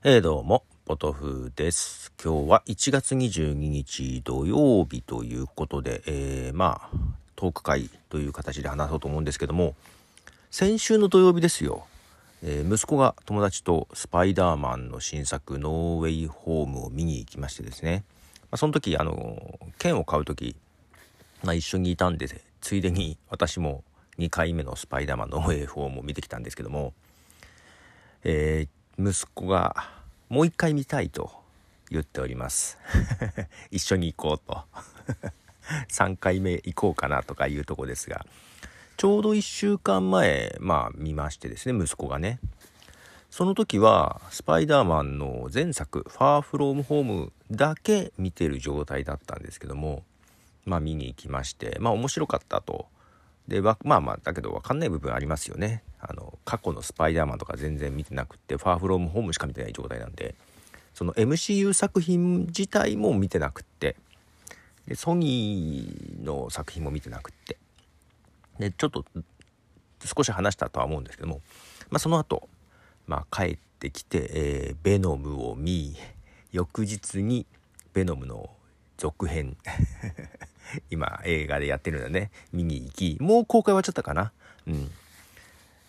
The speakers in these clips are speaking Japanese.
どうもポトフです。今日は1月22日土曜日ということで、トーク会という形で話そうと思うんですけども、先週の土曜日ですよ、息子が友達とスパイダーマンの新作ノーウェイホームを見に行きましてですね、その時券を買う時、一緒にいたんでついでに私も2回目のスパイダーマンのノーウェイホームを見てきたんですけども、息子がもう一回見たいと言っております一緒に行こうと3回目行こうかなとかいうとこですが、ちょうど1週間前見ましてですね、息子がね、その時はスパイダーマンの前作ファーフロームホームだけ見てる状態だったんですけども、見に行きまして、面白かったと。でだけど分かんない部分ありますよね。過去のスパイダーマンとか全然見てなくて、ファーフロームホームしか見てない状態なんで、その MCU 作品自体も見てなくって、でソニーの作品も見てなくって、でちょっと少し話したとは思うんですけども、その後、帰ってきて、ベノムを見、翌日にベノムの続編今映画でやってるんだね、見に行き、もう公開終わっちゃったかな、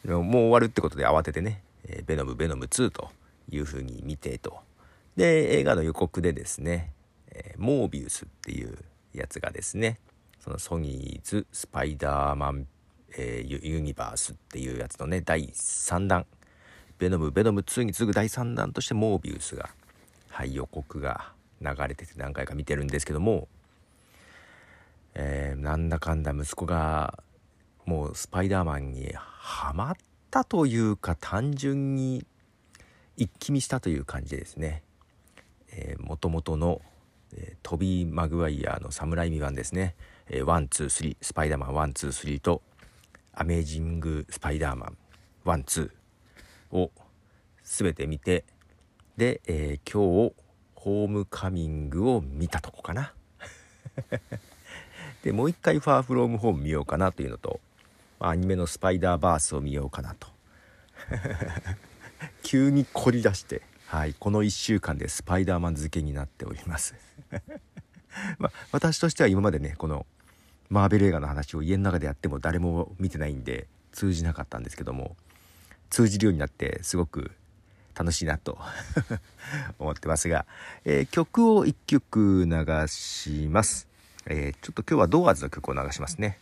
もう終わるってことで慌ててね、ベノム2というふうに見てと。で映画の予告でですね、モービウスっていうやつがですね、そのソニーズスパイダーマン、ユニバースっていうやつのね第3弾、ベノム2に次ぐ第3弾としてモービウスが、予告が流れてて何回か見てるんですけども、なんだかんだ息子がもうスパイダーマンにハマったというか、単純に一気見したという感じでですね、元々の、トビー・マグワイアのサムライミ版ですね、1、2、3スパイダーマン 1、2、3 とアメージング・スパイダーマン 1、2を全て見て、で、今日ホームカミングを見たとこかなでもう一回ファーフロームホーム見ようかなというのと、アニメのスパイダーバースを見ようかなと急に凝り出して、この1週間でスパイダーマン漬けになっております私としては今までね、このマーベル映画の話を家の中でやっても誰も見てないんで通じなかったんですけども、通じるようになってすごく楽しいなと思ってますが、曲を1曲流します。ちょっと今日はドアーズの曲を流しますね。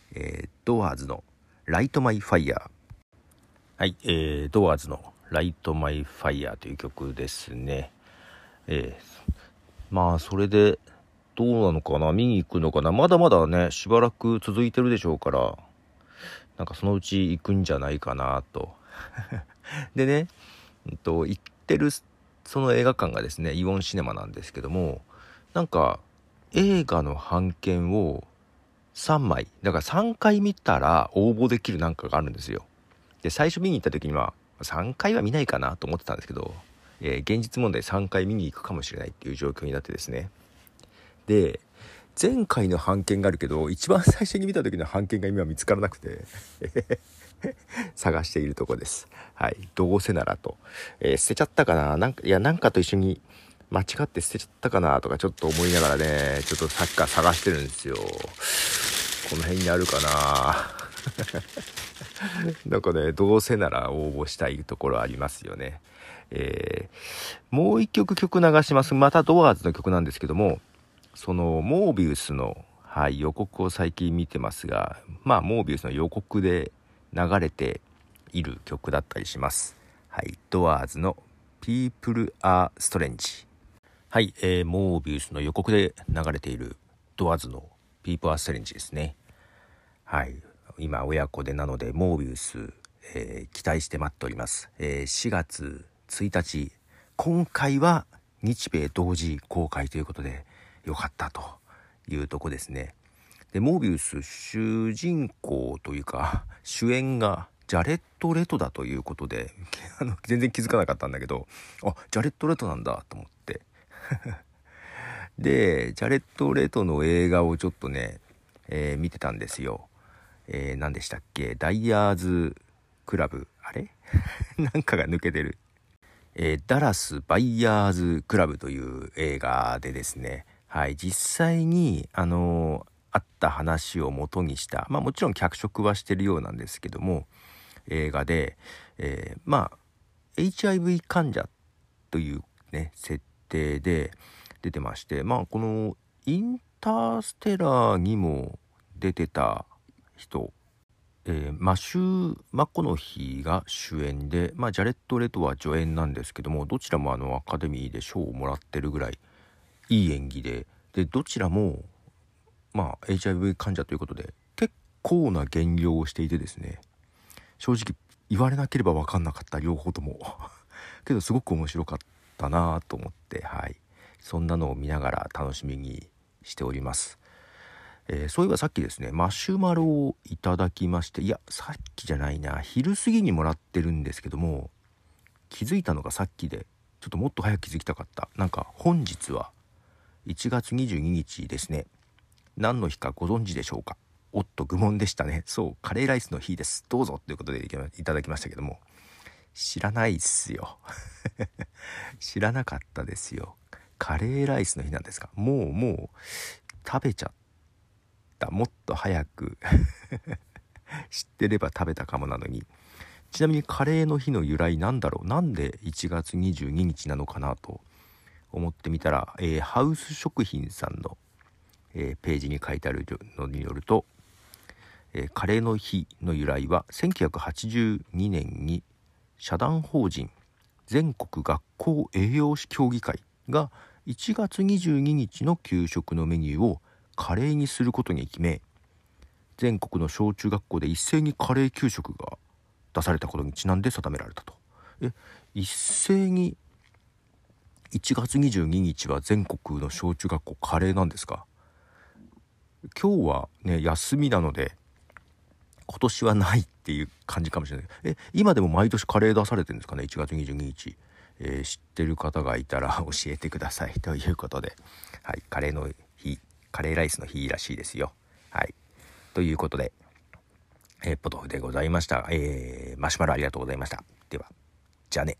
ドアーズのライトマイファイヤー。はい、ドアーズのライトマイファイヤーという曲ですね。それでどうなのかな、見に行くのかな、まだまだねしばらく続いてるでしょうから、なんかそのうち行くんじゃないかなとでね、行ってるその映画館がですね、イオンシネマなんですけども、なんか映画の半券を3枚、だから3回見たら応募できるなんかがあるんですよ。で最初見に行った時には3回は見ないかなと思ってたんですけど、現実問題3回見に行くかもしれないっていう状況になってですね、で前回の半券があるけど一番最初に見た時の半券が今見つからなくて探しているとこです。どうせならと、捨てちゃったかな、なんかと一緒に間違って捨てちゃったかなとかちょっと思いながらね、ちょっとサッカー探してるんですよ。この辺にあるかななんかね、どうせなら応募したいところありますよね。もう一曲流します。またドアーズの曲なんですけども、そのモービウスの、予告を最近見てますが、モービウスの予告で流れている曲だったりします。ドアーズの People are Strange。モービウスの予告で流れているドアーズの People are Strange ですね。今親子でなのでモービウス、期待して待っております。4月1日今回は日米同時公開ということでよかったというとこですね。でモービウス主人公というか主演がジャレット・レトだということで全然気づかなかったんだけど、ジャレット・レトなんだと思ってでジャレット・レトの映画をちょっとね、見てたんですよ。何でしたっけ、ダイヤーズクラブ、あれなんかが抜けてる、ダラスバイヤーズクラブという映画でですね、はい、実際にあった話を元にした、まあ、もちろん脚色はしてるようなんですけども映画で、まあ HIV 患者というね設定で出てまして、まあ、このインターステラーにも出てた人、マシュー・マコノヒーが主演で、まあ、ジャレット・レトは助演なんですけども、どちらもアカデミーで賞をもらってるぐらいいい演技で、どちらも、まあ、HIV 患者ということで結構な減量をしていてですね、正直言われなければ分かんなかった両方ともけどすごく面白かったなと思って、はい、そんなのを見ながら楽しみにしております。そういえばさっきですねマシュマロをいただきまして、いやさっきじゃないな、昼過ぎにもらってるんですけども、気づいたのがさっきでちょっともっと早く気づきたかった。なんか本日は1月22日ですね。何の日かご存知でしょうか。おっと愚問でしたね。そうカレーライスの日です。どうぞということでいただきましたけども、知らないっすよ知らなかったですよ。カレーライスの日なんですか。もう食べちゃった。もっと早く知ってれば食べたかもなのに。ちなみにカレーの日の由来なんだろう、なんで1月22日なのかなと思ってみたら、ハウス食品さんの、ページに書いてあるのによると、カレーの日の由来は1982年に社団法人全国学校栄養士協議会が1月22日の給食のメニューをカレーにすることに決め、全国の小中学校で一斉にカレー給食が出されたことにちなんで定められたと。一斉に1月22日は全国の小中学校カレーなんですか。今日はね休みなので今年はないっていう感じかもしれない。今でも毎年カレー出されてるんですかね、1月22日。知ってる方がいたら教えてくださいということで、はい、カレーの日カレーライスの日らしいですよ。はい。ということで、ポトフでございました。マシュマロありがとうございました。では、じゃあね。